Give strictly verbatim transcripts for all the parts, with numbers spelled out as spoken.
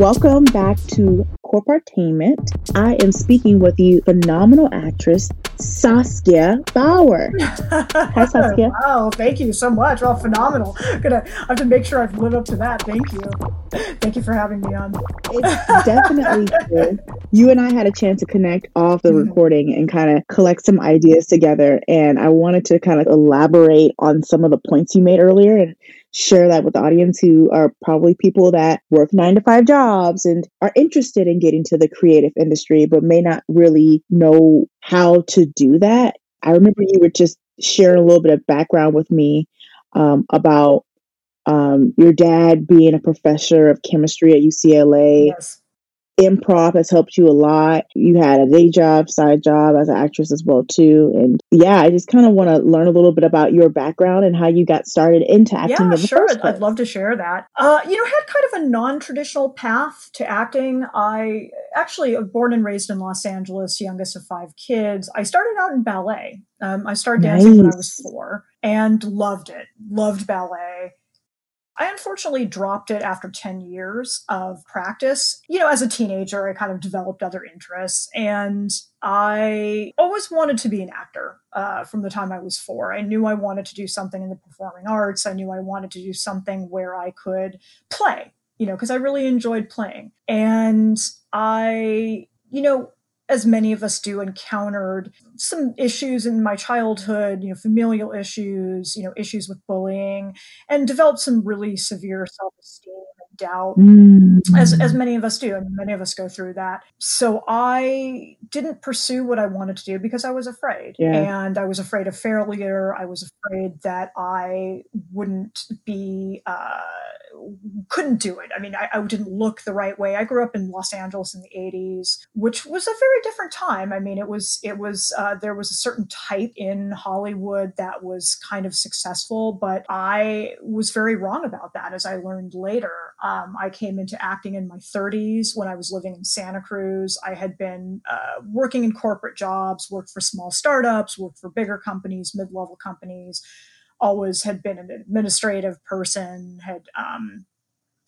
Welcome back to Corportainment. I am speaking with the phenomenal actress, Saskia Bauer. Hi, Saskia. Wow, thank you so much. Well, phenomenal. I'm gonna have to make sure I've lived up to that. Thank you. Thank you for having me on. It's definitely good. You and I had a chance to connect off the mm-hmm. recording and kind of collect some ideas together. And I wanted to kind of elaborate on some of the points you made earlier and share that with the audience, who are probably people that work nine to five jobs and are interested in getting to the creative industry, but may not really know how to do that. I remember you were just sharing a little bit of background with me um, about um, your dad being a professor of chemistry at U C L A. Yes. Improv has helped you a lot. You had a day job, side job as an actress as well too. And yeah, I just kind of want to learn a little bit about your background and how you got started into acting. Yeah, in the sure. First place. I'd love to share that. Uh, you know, I had kind of a non-traditional path to acting. I actually was born and raised in Los Angeles, youngest of five kids. I started out in ballet. Um, I started dancing nice. when I was four and loved it. Loved ballet. I unfortunately dropped it after ten years of practice. You know, as a teenager, I kind of developed other interests, and I always wanted to be an actor uh, from the time I was four. I knew I wanted to do something in the performing arts. I knew I wanted to do something where I could play, you know, because I really enjoyed playing. And I, you know, as many of us do, encountered some issues in my childhood, you know, familial issues, you know, issues with bullying, and developed some really severe self-esteem and doubt, mm. as, as many of us do. And many of us go through that. So I didn't pursue what I wanted to do because I was afraid. Yeah. And I was afraid of failure. I was afraid that I wouldn't be... Uh, couldn't do it. I mean, I, I didn't look the right way. I grew up in Los Angeles in the eighties, which was a very different time. I mean, it was, it was, uh, there was a certain type in Hollywood that was kind of successful, but I was very wrong about that, as I learned later. Um, I came into acting in my thirties when I was living in Santa Cruz. I had been uh, working in corporate jobs, worked for small startups, worked for bigger companies, mid-level companies, always had been an administrative person, had um,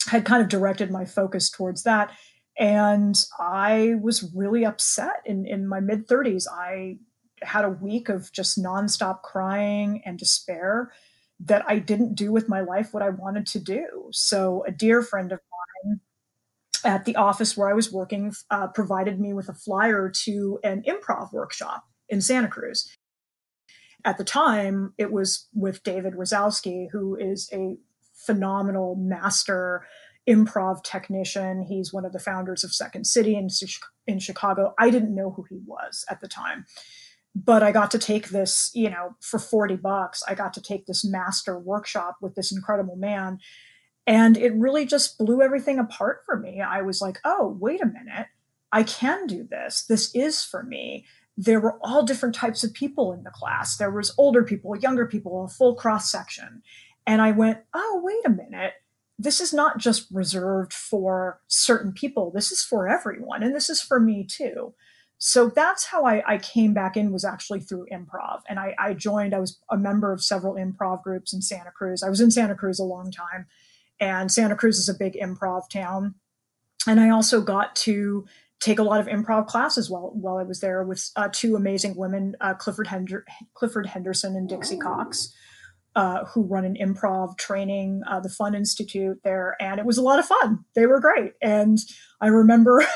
had kind of directed my focus towards that. And I was really upset in, in my mid-thirties. I had a week of just nonstop crying and despair that I didn't do with my life what I wanted to do. So a dear friend of mine at the office where I was working uh, provided me with a flyer to an improv workshop in Santa Cruz. At the time, it was with David Rosowski, who is a phenomenal master improv technician. He's one of the founders of Second City in, in Chicago. I didn't know who he was at the time, but I got to take this, you know, for forty bucks, I got to take this master workshop with this incredible man. And it really just blew everything apart for me. I was like, oh, wait a minute. I can do this. This is for me. There were all different types of people in the class. There was older people, younger people, a full cross-section. And I went, oh, wait a minute. This is not just reserved for certain people. This is for everyone. And this is for me too. So that's how I, I came back in, was actually through improv. And I, I joined, I was a member of several improv groups in Santa Cruz. I was in Santa Cruz a long time. And Santa Cruz is a big improv town. And I also got to take a lot of improv classes while while I was there with uh, two amazing women, uh, Clifford Hender- Clifford Henderson and Dixie Cox, uh, who run an improv training, uh, the Fun Institute there. And it was a lot of fun. They were great. And I remember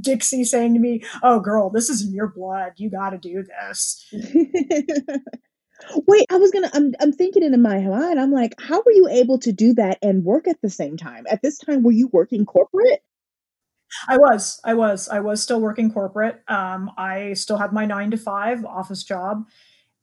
Dixie saying to me, oh, girl, this is in your blood. You got to do this. Wait, I was going to, I'm I'm thinking in my mind, I'm like, how were you able to do that and work at the same time? At this time, were you working corporate? I was, I was, I was still working corporate. Um, I still had my nine to five office job.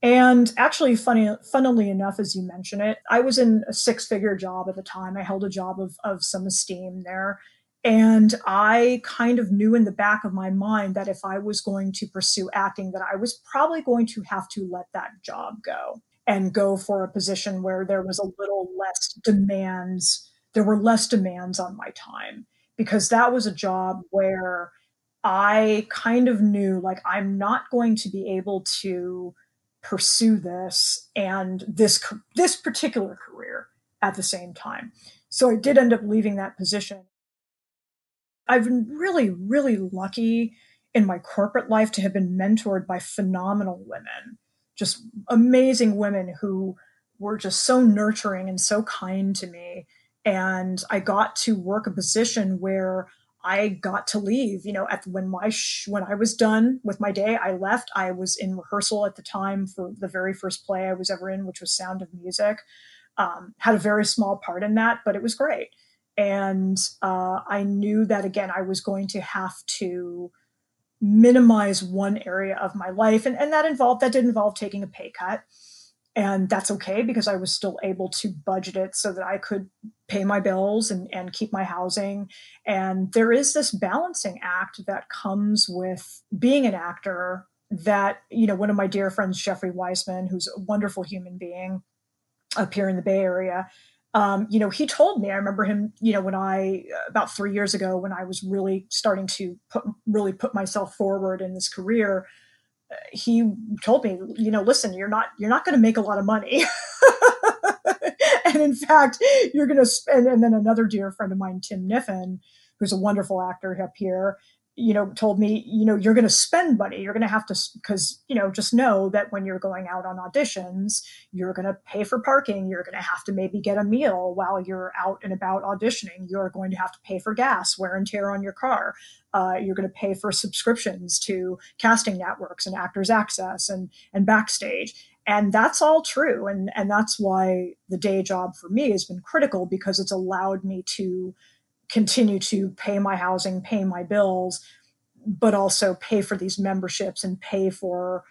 And actually, funny, funnily enough, as you mention it, I was in a six figure job at the time. I held a job of, of some esteem there. And I kind of knew in the back of my mind that if I was going to pursue acting, that I was probably going to have to let that job go and go for a position where there was a little less demands. There were less demands on my time. Because that was a job where I kind of knew, like, I'm not going to be able to pursue this and this this particular career at the same time. So I did end up leaving that position. I've been really, really lucky in my corporate life to have been mentored by phenomenal women, just amazing women who were just so nurturing and so kind to me. And I got to work a position where I got to leave, you know, at when my, sh- when I was done with my day, I left. I was in rehearsal at the time for the very first play I was ever in, which was Sound of Music. Um, had a very small part in that, but it was great. And uh, I knew that, again, I was going to have to minimize one area of my life. And, and that involved, that did involve taking a pay cut. And that's okay, because I was still able to budget it so that I could pay my bills and, and keep my housing. And there is this balancing act that comes with being an actor that, you know, one of my dear friends, Jeffrey Weissman, who's a wonderful human being up here in the Bay Area, um, you know, he told me, I remember him, you know, when I, about three years ago, when I was really starting to put, really put myself forward in this career, he told me, you know, listen, you're not, you're not going to make a lot of money. And in fact, you're going to spend. And then another dear friend of mine, Tim Niffen, who's a wonderful actor up here, you know, told me, you know, you're going to spend money. You're going to have to, because, you know, just know that when you're going out on auditions, you're going to pay for parking. You're going to have to maybe get a meal while you're out and about auditioning. You're going to have to pay for gas, wear and tear on your car. Uh, you're going to pay for subscriptions to Casting Networks and Actors Access and, and Backstage. And that's all true. And, and that's why the day job for me has been critical, because it's allowed me to continue to pay my housing, pay my bills, but also pay for these memberships and pay for,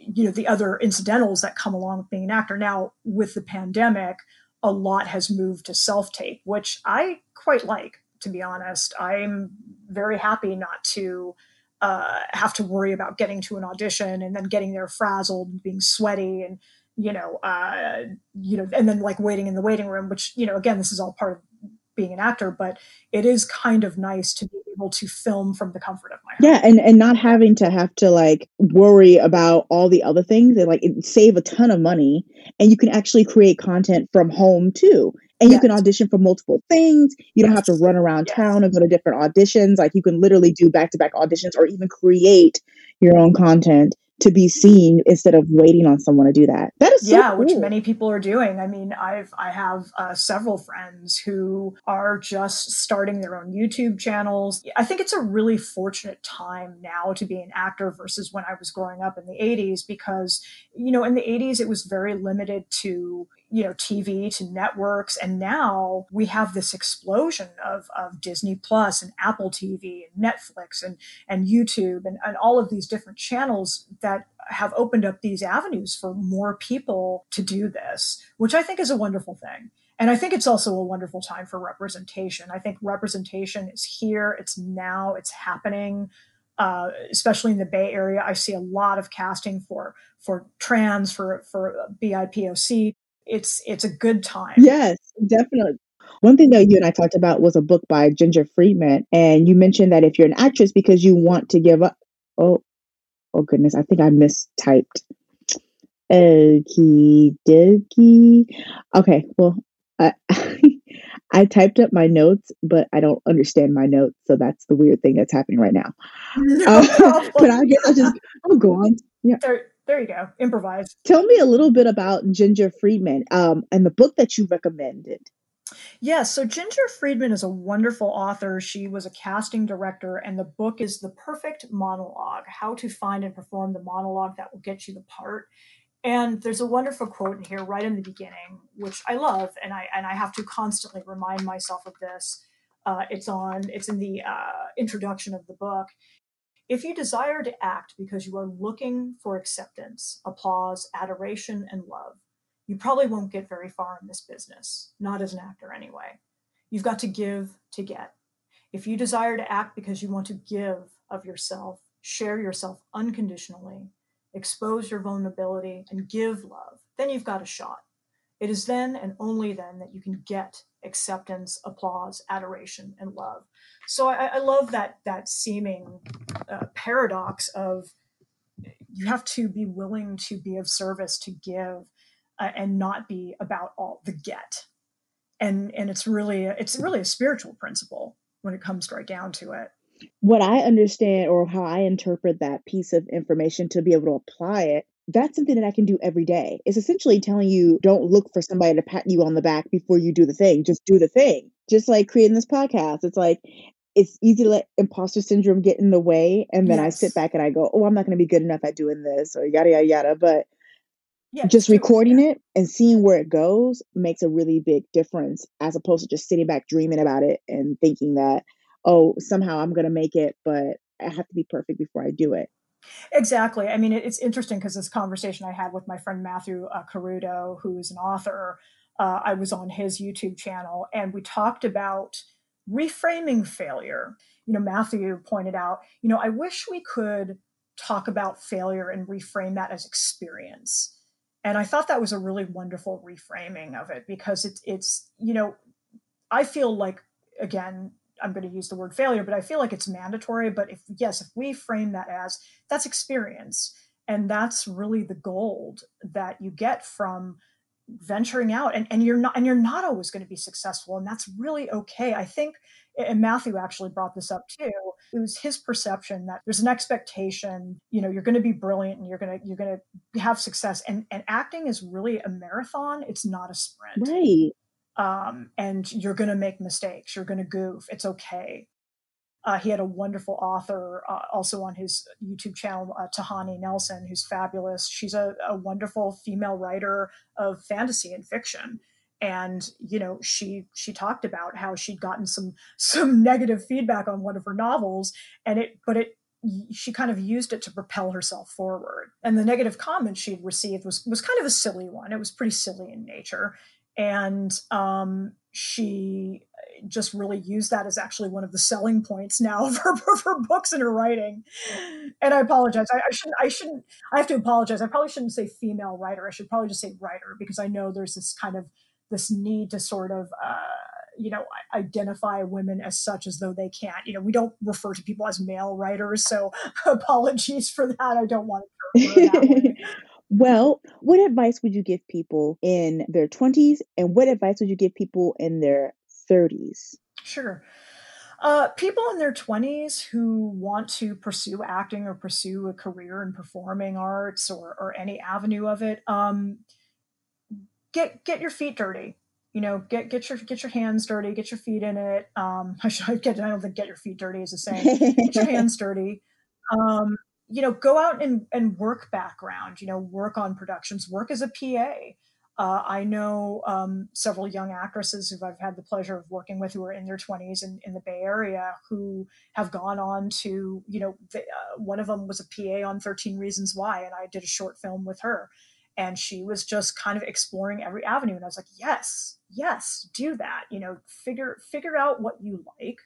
you know, the other incidentals that come along with being an actor. Now, with the pandemic, a lot has moved to self-tape, which I quite like, to be honest. I'm very happy not to uh, have to worry about getting to an audition and then getting there frazzled and being sweaty and, you know, uh, you know, and then like waiting in the waiting room, which, you know, again, this is all part of being an actor, but it is kind of nice to be able to film from the comfort of my home. Yeah, and, and not having to have to like worry about all the other things, and like save a ton of money, and you can actually create content from home too. And yes. You can audition for multiple things. You yes. don't have to run around yes. town and go to different auditions. Like you can literally do back-to-back auditions or even create your own content to be seen instead of waiting on someone to do that. That is so yeah, cool. Which many people are doing. I mean, I've, I have uh, several friends who are just starting their own YouTube channels. I think it's a really fortunate time now to be an actor versus when I was growing up in the eighties, because, you know, in the eighties, it was very limited to, you know, T V, to networks. And now we have this explosion of, of Disney Plus and Apple T V and Netflix and, and YouTube and, and all of these different channels that have opened up these avenues for more people to do this, which I think is a wonderful thing. And I think it's also a wonderful time for representation. I think representation is here. It's now, it's happening. Uh, especially in the Bay Area, I see a lot of casting for, for trans, for, for B I P O C. It's it's a good time. Yes, definitely. One thing that you and I talked about was a book by Ginger Freedman. And you mentioned that if you're an actress, because you want to give up. Oh, oh goodness. I think I mistyped. Okie dokie. Okay, well, I, I typed up my notes, but I don't understand my notes. So that's the weird thing that's happening right now. No, uh, but I guess I'll just I'll go on. Yeah. There- There you go. Improvise. Tell me a little bit about Ginger Freedman um, and the book that you recommended. Yes. Yeah, so Ginger Freedman is a wonderful author. She was a casting director, and the book is The Perfect Monologue, How to Find and Perform the Monologue That Will Get You the Part. And there's a wonderful quote in here right in the beginning, which I love. And I, and I have to constantly remind myself of this. Uh, it's on, it's in the uh, introduction of the book. If you desire to act because you are looking for acceptance, applause, adoration, and love, you probably won't get very far in this business, not as an actor anyway. You've got to give to get. If you desire to act because you want to give of yourself, share yourself unconditionally, expose your vulnerability, and give love, then you've got a shot. It is then and only then that you can get acceptance, applause, adoration, and love. So I, I love that that seeming uh, paradox of you have to be willing to be of service, to give, uh, and not be about all the get. And and it's really it's really a spiritual principle. when it comes right down to it. What I understand, or how I interpret that piece of information to be able to apply it, that's something that I can do every day. It's essentially telling you, don't look for somebody to pat you on the back before you do the thing. Just do the thing. Just like creating this podcast. It's like, it's easy to let imposter syndrome get in the way. And then yes. I sit back and I go, oh, I'm not going to be good enough at doing this, or yada, yada, yada. But yeah, just recording it and seeing where it goes makes a really big difference, as opposed to just sitting back dreaming about it and thinking that, oh, somehow I'm going to make it, but I have to be perfect before I do it. Exactly. I mean, it's interesting because this conversation I had with my friend Matthew uh, Carudo, who is an author, uh, I was on his YouTube channel, and we talked about reframing failure. You know, Matthew pointed out, you know, I wish we could talk about failure and reframe that as experience. And I thought that was a really wonderful reframing of it, because it, it's, you know, I feel like, again, I'm going to use the word failure, but I feel like it's mandatory. But if, yes, if we frame that as that's experience, and that's really the gold that you get from venturing out, and, and you're not, and you're not always going to be successful. And that's really okay. I think, and Matthew actually brought this up too, it was his perception that there's an expectation, you know, you're going to be brilliant and you're going to, you're going to have success. And, and acting is really a marathon. It's not a sprint. Right. Um, and you're going to make mistakes. You're going to goof. It's okay. Uh, he had a wonderful author uh, also on his YouTube channel, uh, Tahani Nelson, who's fabulous. She's a, a wonderful female writer of fantasy and fiction. And, you know, she she talked about how she'd gotten some some negative feedback on one of her novels, and it, but it, she kind of used it to propel herself forward. And the negative comment she'd received was was kind of a silly one. It was pretty silly in nature. And um, she just really used that as actually one of the selling points now of her, of her books and her writing. And I apologize. I, I shouldn't, I shouldn't, I have to apologize. I probably shouldn't say female writer. I should probably just say writer, because I know there's this kind of, this need to sort of, uh, you know, identify women as such, as though they can't, you know, we don't refer to people as male writers. So apologies for that. I don't want to refer that way. Well, what advice would you give people in their twenties, and what advice would you give people in their thirties? Sure. Uh, people in their twenties who want to pursue acting or pursue a career in performing arts, or, or any avenue of it, um, get get your feet dirty. You know, get get your get your hands dirty, get your feet in it. Um, I should get. I don't think "get your feet dirty" is a saying. Get your hands dirty. Um, You know, go out and, and work background, you know, work on productions, work as a P A. Uh, I know um, several young actresses who I've had the pleasure of working with, who are in their twenties in, in the Bay Area, who have gone on to, you know, the, uh, one of them was a P A on thirteen Reasons Why. And I did a short film with her, and she was just kind of exploring every avenue. And I was like, yes, yes, do that. You know, figure, figure out what you like.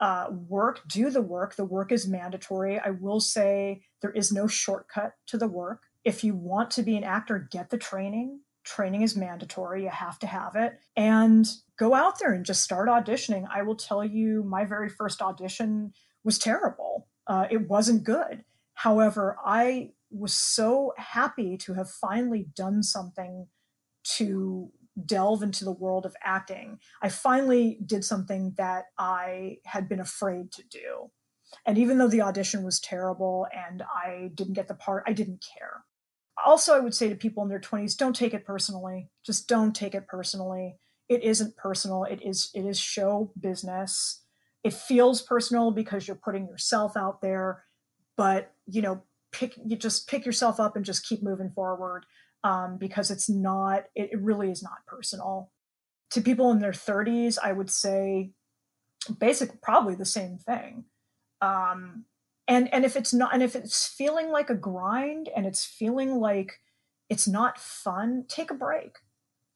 Uh, work, do the work. The work is mandatory. I will say there is no shortcut to the work. If you want to be an actor, get the training. Training is mandatory. You have to have it. And go out there and just start auditioning. I will tell you, my very first audition was terrible. Uh, it wasn't good. However, I was so happy to have finally done something to delve into the world of acting. I finally did something that I had been afraid to do. And even though the audition was terrible and I didn't get the part, I didn't care. Also, I would say to people in their twenties, don't take it personally. Just don't take it personally. It isn't personal. It is, it is show business. It feels personal because you're putting yourself out there, but you know, pick, you just pick yourself up and just keep moving forward. Um, because it's not, it really is not personal. To people in their thirties, I would say basically probably the same thing. Um, and, and if it's not, and if it's feeling like a grind, and it's feeling like it's not fun, take a break.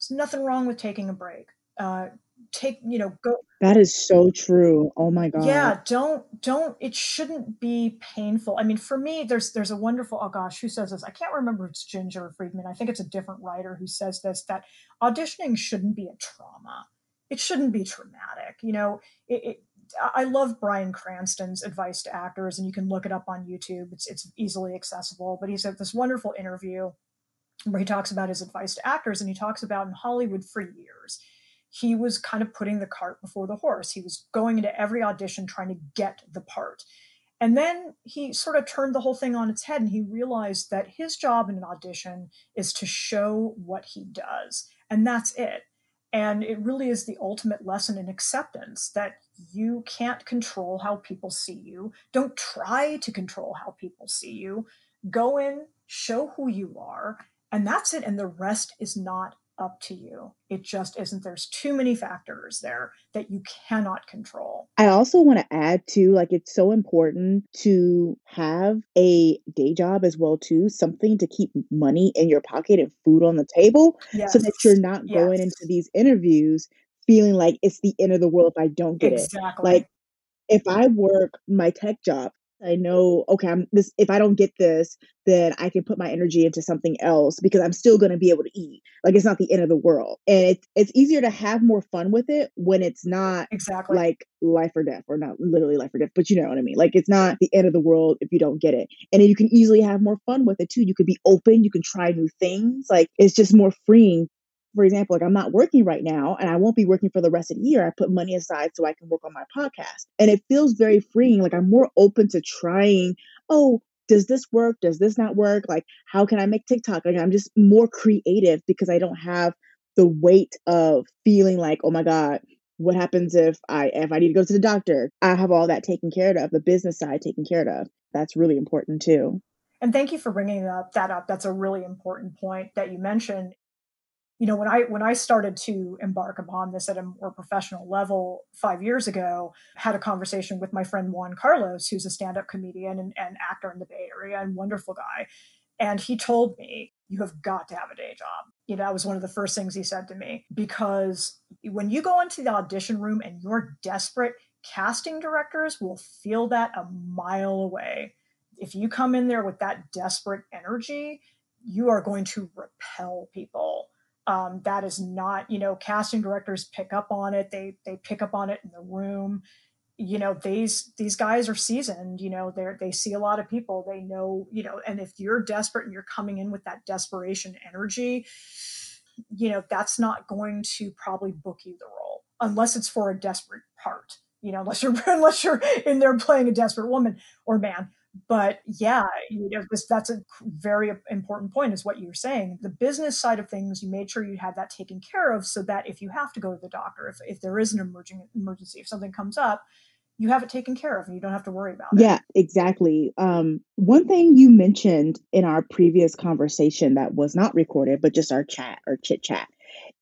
There's nothing wrong with taking a break. Uh, take, you know, go. That is so true. Oh my God. Yeah. Don't, don't, it shouldn't be painful. I mean, for me, there's, there's a wonderful, oh gosh, who says this? I can't remember. It's Ginger Freedman. I think it's a different writer who says this, that auditioning shouldn't be a trauma. It shouldn't be traumatic. You know, it, it, I love Bryan Cranston's advice to actors, and you can look it up on YouTube. It's, it's easily accessible, but he's had this wonderful interview where he talks about his advice to actors, and he talks about in Hollywood for years, he was kind of putting the cart before the horse. He was going into every audition trying to get the part. And then he sort of turned the whole thing on its head, and he realized that his job in an audition is to show what he does. And that's it. And it really is the ultimate lesson in acceptance that you can't control how people see you. Don't try to control how people see you. Go in, show who you are, and that's it. And the rest is not up to you. It just isn't. There's too many factors there that you cannot control. I also want to add too, like, it's so important to have a day job as well too, something to keep money in your pocket and food on the table, yes. so that you're not yes. going into these interviews feeling like it's the end of the world if I don't get exactly. it. Like, if I work my tech job, I know, okay, I'm this, if I don't get this, then I can put my energy into something else because I'm still going to be able to eat. Like, it's not the end of the world. And it's it's easier to have more fun with it when it's not exactly like life or death, or not literally life or death, but you know what I mean? Like, it's not the end of the world if you don't get it. And then you can easily have more fun with it too. You could be open, you can try new things. Like, it's just more freeing. For example, like, I'm not working right now and I won't be working for the rest of the year. I put money aside so I can work on my podcast. And it feels very freeing. Like, I'm more open to trying, oh, does this work? Does this not work? Like, how can I make TikTok? Like, I'm just more creative because I don't have the weight of feeling like, oh my God, what happens if I if I need to go to the doctor? I have all that taken care of, the business side taken care of. That's really important too. And thank you for bringing that up. That's a really important point that you mentioned. You know, when I when I started to embark upon this at a more professional level five years ago, had a conversation with my friend Juan Carlos, who's a stand-up comedian and, and actor in the Bay Area and wonderful guy. And he told me, you have got to have a day job. You know, that was one of the first things he said to me, because when you go into the audition room and you're desperate, casting directors will feel that a mile away. If you come in there with that desperate energy, you are going to repel people. Um, that is not, you know, casting directors pick up on it. They they pick up on it in the room. You know, these these guys are seasoned. You know, they they see a lot of people. They know, you know, and if you're desperate and you're coming in with that desperation energy, you know, that's not going to probably book you the role unless it's for a desperate part. You know, unless you're unless you're in there playing a desperate woman or man. But yeah, you know, this, that's a very important point is what you're saying. The business side of things, you made sure you had that taken care of so that if you have to go to the doctor, if, if there is an emerging emergency, if something comes up, you have it taken care of and you don't have to worry about it. Yeah, exactly. Um, one thing you mentioned in our previous conversation that was not recorded, but just our chat or chit chat,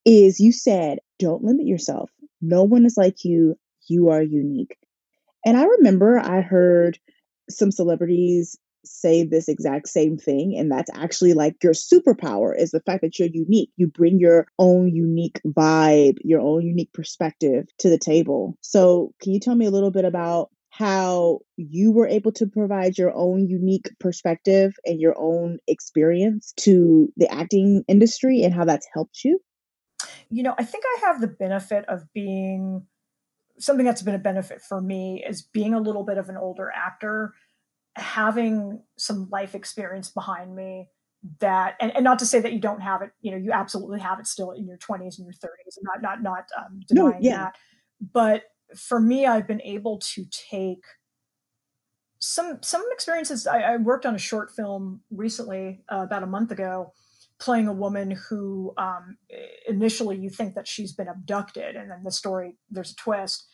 is you said, don't limit yourself. No one is like you. You are unique. And I remember I heard some celebrities say this exact same thing. And that's actually like your superpower is the fact that you're unique. You bring your own unique vibe, your own unique perspective to the table. So can you tell me a little bit about how you were able to provide your own unique perspective and your own experience to the acting industry and how that's helped you? You know, I think I have the benefit of being something that's been a benefit for me is being a little bit of an older actor, having some life experience behind me that, and, and not to say that you don't have it, you know, you absolutely have it still in your twenties and your thirties, and not, not, not um, denying no, yeah. that. But for me, I've been able to take some, some experiences. I, I worked on a short film recently, uh, about a month ago, playing a woman who um, initially you think that she's been abducted, and then the story, there's a twist.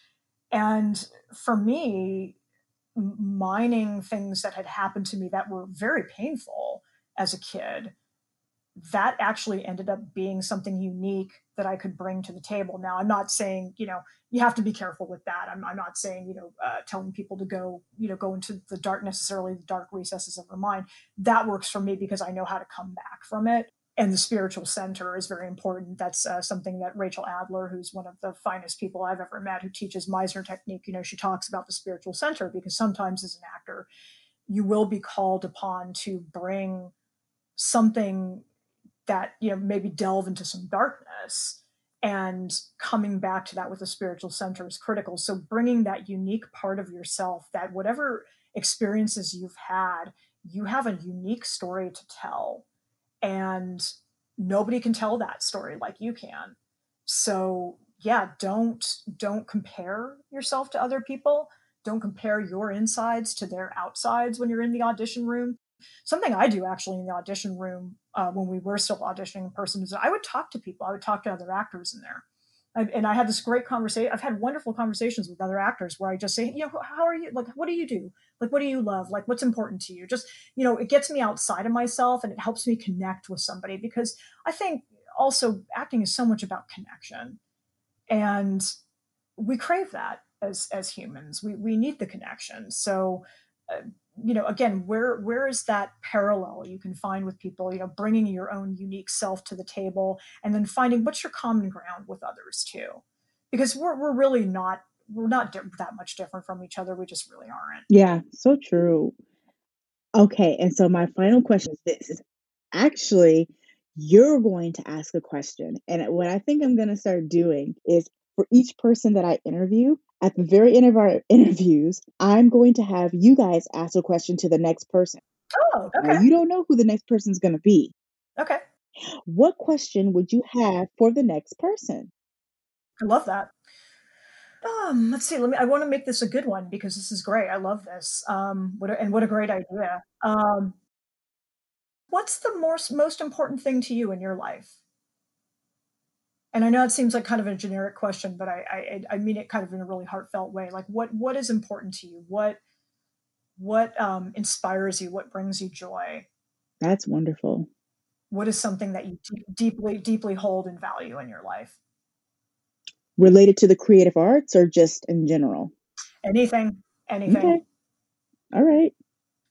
And for me, mining things that had happened to me that were very painful as a kid, that actually ended up being something unique that I could bring to the table. Now, I'm not saying, you know, you have to be careful with that. I'm, I'm not saying, you know, uh, telling people to go, you know, go into the dark, necessarily the dark recesses of their mind. That works for me because I know how to come back from it. And the spiritual center is very important. That's uh, something that Rachel Adler, who's one of the finest people I've ever met, who teaches Meisner technique, you know, she talks about the spiritual center, because sometimes as an actor, you will be called upon to bring something that, you know, maybe delve into some darkness, and coming back to that with a spiritual center is critical. So bringing that unique part of yourself, that whatever experiences you've had, you have a unique story to tell. And nobody can tell that story like you can. So yeah, don't don't compare yourself to other people. Don't compare your insides to their outsides when you're in the audition room. Something I do actually in the audition room uh, when we were still auditioning in person is I would talk to people. I would talk to other actors in there. I, and I had this great conversation. I've had wonderful conversations with other actors where I just say, you know, how are you? Like, what do you do? Like, what do you love? Like, what's important to you? Just, you know, it gets me outside of myself and it helps me connect with somebody, because I think also acting is so much about connection. And we crave that as as humans. We we need the connection. So, uh, you know, again, where where is that parallel you can find with people? You know, bringing your own unique self to the table, and then finding what's your common ground with others too, because we're we're really not we're not di- that much different from each other. We just really aren't. Yeah, so true. Okay, and so my final question is this: is actually, you're going to ask a question, and what I think I'm going to start doing is, for each person that I interview, at the very end of our interviews, I'm going to have you guys ask a question to the next person. Oh, okay. Now, you don't know who the next person's going to be. Okay. What question would you have for the next person? I love that. Um, let's see. Let me. I want to make this a good one because this is great. I love this. Um, what a, and what a great idea. Um, what's the most most important thing to you in your life? And I know it seems like kind of a generic question, but I, I I mean it kind of in a really heartfelt way. Like, what what is important to you? What what um, inspires you? What brings you joy? That's wonderful. What is something that you d- deeply deeply hold and value in your life? Related to the creative arts, or just in general? Anything, anything. Okay. All right.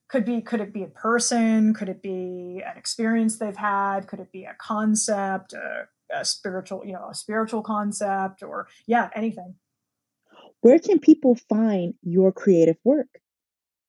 Could be could it be a person? Could it be an experience they've had? Could it be a concept? A, a spiritual, you know, a spiritual concept, or yeah, anything. Where can people find your creative work?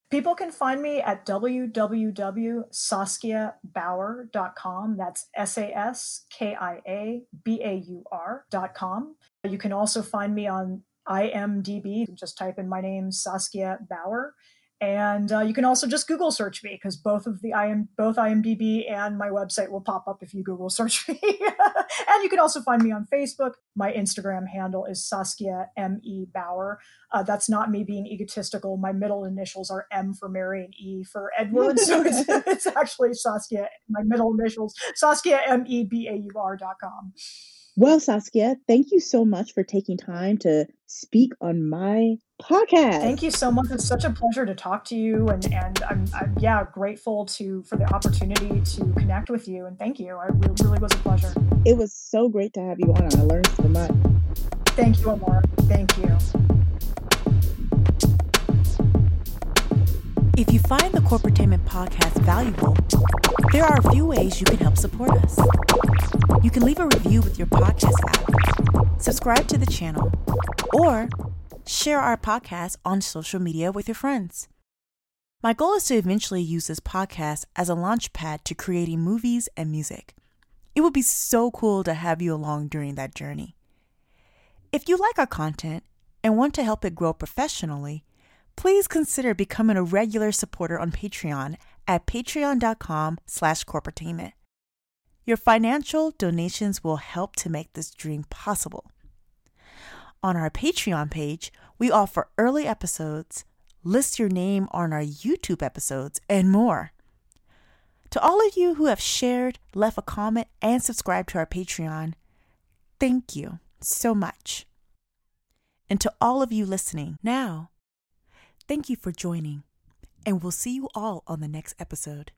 People can find me at w w w dot saskia baur dot com. That's S A S K I A B A U R dot com. You can also find me on I M D B. Just type in my name, Saskia Bauer. And uh, you can also just Google search me, because both of the I M, both I M D B and my website will pop up if you Google search me. And you can also find me on Facebook. My Instagram handle is Saskia M E Bauer. Uh, that's not me being egotistical. My middle initials are M for Mary and E for Edward, so it's, it's actually Saskia. My middle initials Saskia M E B A U R dot com. Well, Saskia, thank you so much for taking time to speak on my podcast. Thank you so much. It's such a pleasure to talk to you. And, and I'm, I'm yeah, grateful to for the opportunity to connect with you. And thank you. It really, really was a pleasure. It was so great to have you on. I learned so much. Thank you, Amara. Thank you. If you find the Corporatainment podcast valuable, there are a few ways you can help support us. You can leave a review with your podcast app, subscribe to the channel, or share our podcast on social media with your friends. My goal is to eventually use this podcast as a launch pad to creating movies and music. It would be so cool to have you along during that journey. If you like our content and want to help it grow professionally, please consider becoming a regular supporter on Patreon at patreon.com slash corporatainment. Your financial donations will help to make this dream possible. On our Patreon page, we offer early episodes, list your name on our YouTube episodes, and more. To all of you who have shared, left a comment, and subscribed to our Patreon, thank you so much. And to all of you listening now, thank you for joining, and we'll see you all on the next episode.